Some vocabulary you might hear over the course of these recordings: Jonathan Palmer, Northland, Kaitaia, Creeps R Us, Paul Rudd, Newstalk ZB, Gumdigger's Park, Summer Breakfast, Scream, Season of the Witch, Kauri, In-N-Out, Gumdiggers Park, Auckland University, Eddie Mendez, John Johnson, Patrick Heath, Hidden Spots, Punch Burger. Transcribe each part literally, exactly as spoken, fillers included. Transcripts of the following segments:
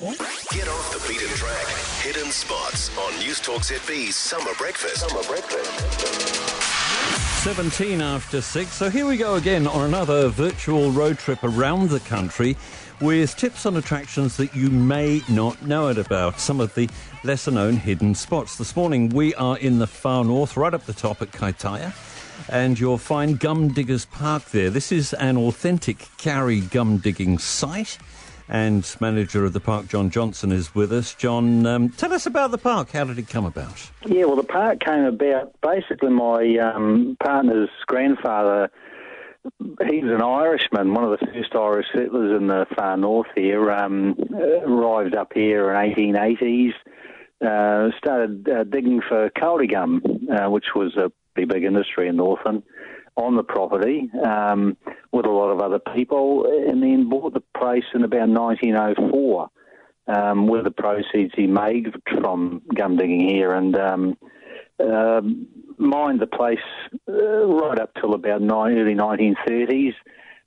Get off the beaten track. Hidden Spots on Newstalk Z B's Summer Breakfast. Summer Breakfast. seventeen after six. So here we go again on another virtual road trip around the country with tips on attractions that you may not know it about. Some of the lesser-known hidden spots. This morning we are in the far north, right up the top at Kaitaia. And you'll find Gumdiggers Park there. This is an authentic Kauri gum digging site. And manager of the park, John Johnson, is with us. John, um, tell us about the park. How did it come about? Yeah, well, the park came about, basically my um, partner's grandfather, he's an Irishman, one of the first Irish settlers in the far north here, um, arrived up here in eighteen eighties, uh, started uh, digging for kauri gum, uh, which was a pretty big industry in Northland, on the property um, with a lot of other people, and then bought the place in about nineteen oh four um, with the proceeds he made from gum digging here, and um, uh, mined the place uh, right up till about early nineteen thirties,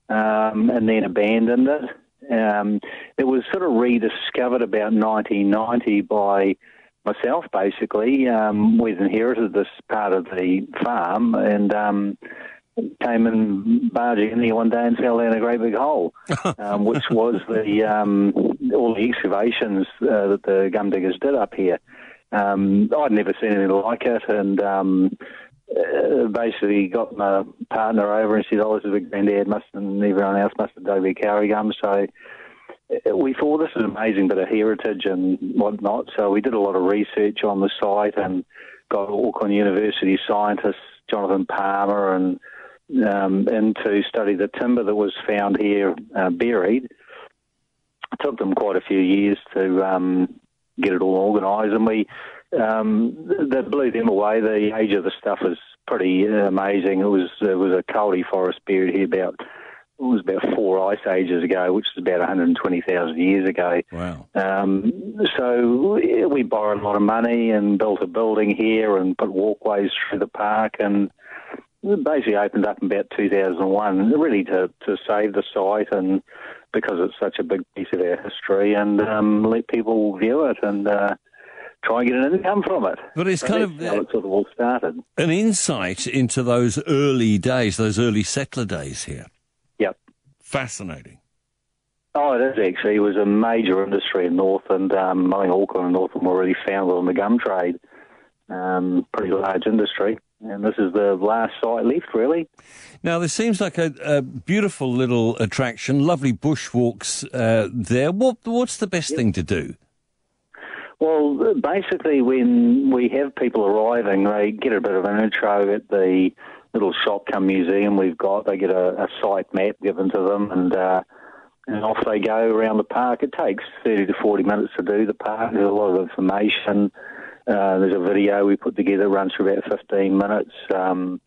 um, and then abandoned it. Um, it was sort of rediscovered about nineteen ninety by myself, basically. Um, we've inherited this part of the farm, and Um, came in barging in here one day and fell down a great big hole, um, which was the um, all the excavations uh, that the gum diggers did up here. Um, I'd never seen anything like it, and um, uh, basically got my partner over and said, oh, this is a big granddad must, and everyone else must have dug their kauri gum. So we thought, this is amazing bit of heritage and whatnot. So we did a lot of research on the site and got Auckland University scientists, Jonathan Palmer, and Um, and to study the timber that was found here uh, buried. It took them quite a few years to um, get it all organised, and we um, that blew them away. The age of the stuff is pretty amazing. It was it was a kauri forest buried here about it was about four ice ages ago, which is about one hundred twenty thousand years ago. Wow! Um, so we borrowed a lot of money and built a building here and put walkways through the park, and basically opened up in about two thousand one, really to, to save the site, and because it's such a big piece of our history, and um, let people view it and uh, try and get an income from it. But it's so kind of how it sort of all started. An insight into those early days, those early settler days here. Yep. Fascinating. Oh, it is actually. It was a major industry in Northland. Um, I think Auckland and Northland were really founded on the gum trade. Um, pretty large industry. And this is the last site left, really. Now, this seems like a, a beautiful little attraction, lovely bushwalks uh, there. What, what's the best yep. thing to do? Well, basically, when we have people arriving, they get a bit of an intro at the little shop come museum we've got. They get a, a site map given to them, and uh, and off they go around the park. It takes thirty to forty minutes to do the park. There's a lot of information. Uh, there's a video we put together, runs for about fifteen minutes. Um,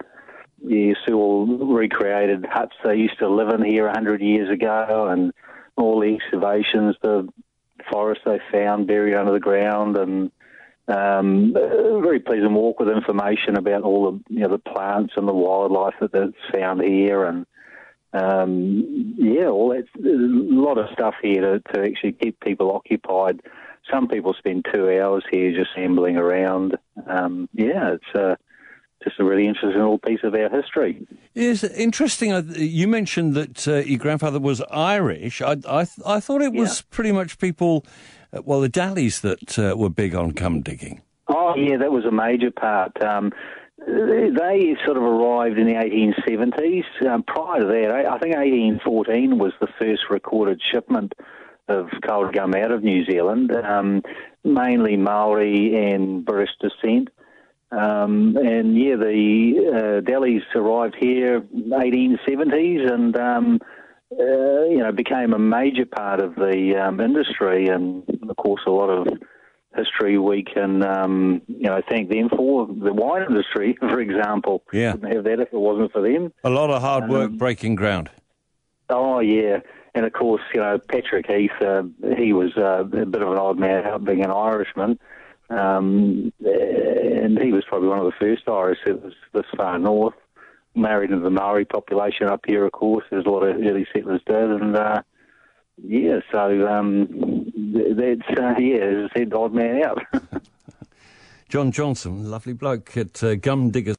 you see all recreated huts they used to live in here one hundred years ago, and all the excavations, the forest they found buried under the ground, and um, a very pleasant walk with information about all the you know the plants and the wildlife that that's found here, and um, yeah, all that, there's a lot of stuff here to, to actually keep people occupied. Some people spend two hours here just ambling around. Um, yeah, it's uh, just a really interesting little piece of our history. Yes, interesting. You mentioned that uh, your grandfather was Irish. I, I, I thought it was yeah. pretty much people, well, the Dallies that uh, were big on gum digging. Oh, yeah, that was a major part. Um, they sort of arrived in the eighteen seventies. Um, prior to that, I think eighteen fourteen was the first recorded shipment of kauri gum out of New Zealand, um, mainly Maori and British descent. Um, and, yeah, the uh, Dallies arrived here in the eighteen seventies and, um, uh, you know, became a major part of the um, industry, and, of course, a lot of history we can, um, you know, thank them for. The wine industry, for example, yeah. wouldn't have that if it wasn't for them. A lot of hard work um, breaking ground. Oh, yeah. And, of course, you know, Patrick Heath, uh, he was uh, a bit of an odd man out being an Irishman. Um, and he was probably one of the first Irish that was this far north, married into the Maori population up here, of course, as a lot of early settlers did. And, uh, Yeah, so um, that's, uh, yeah, as I said, odd man out. John Johnson, lovely bloke at uh, Gumdiggers.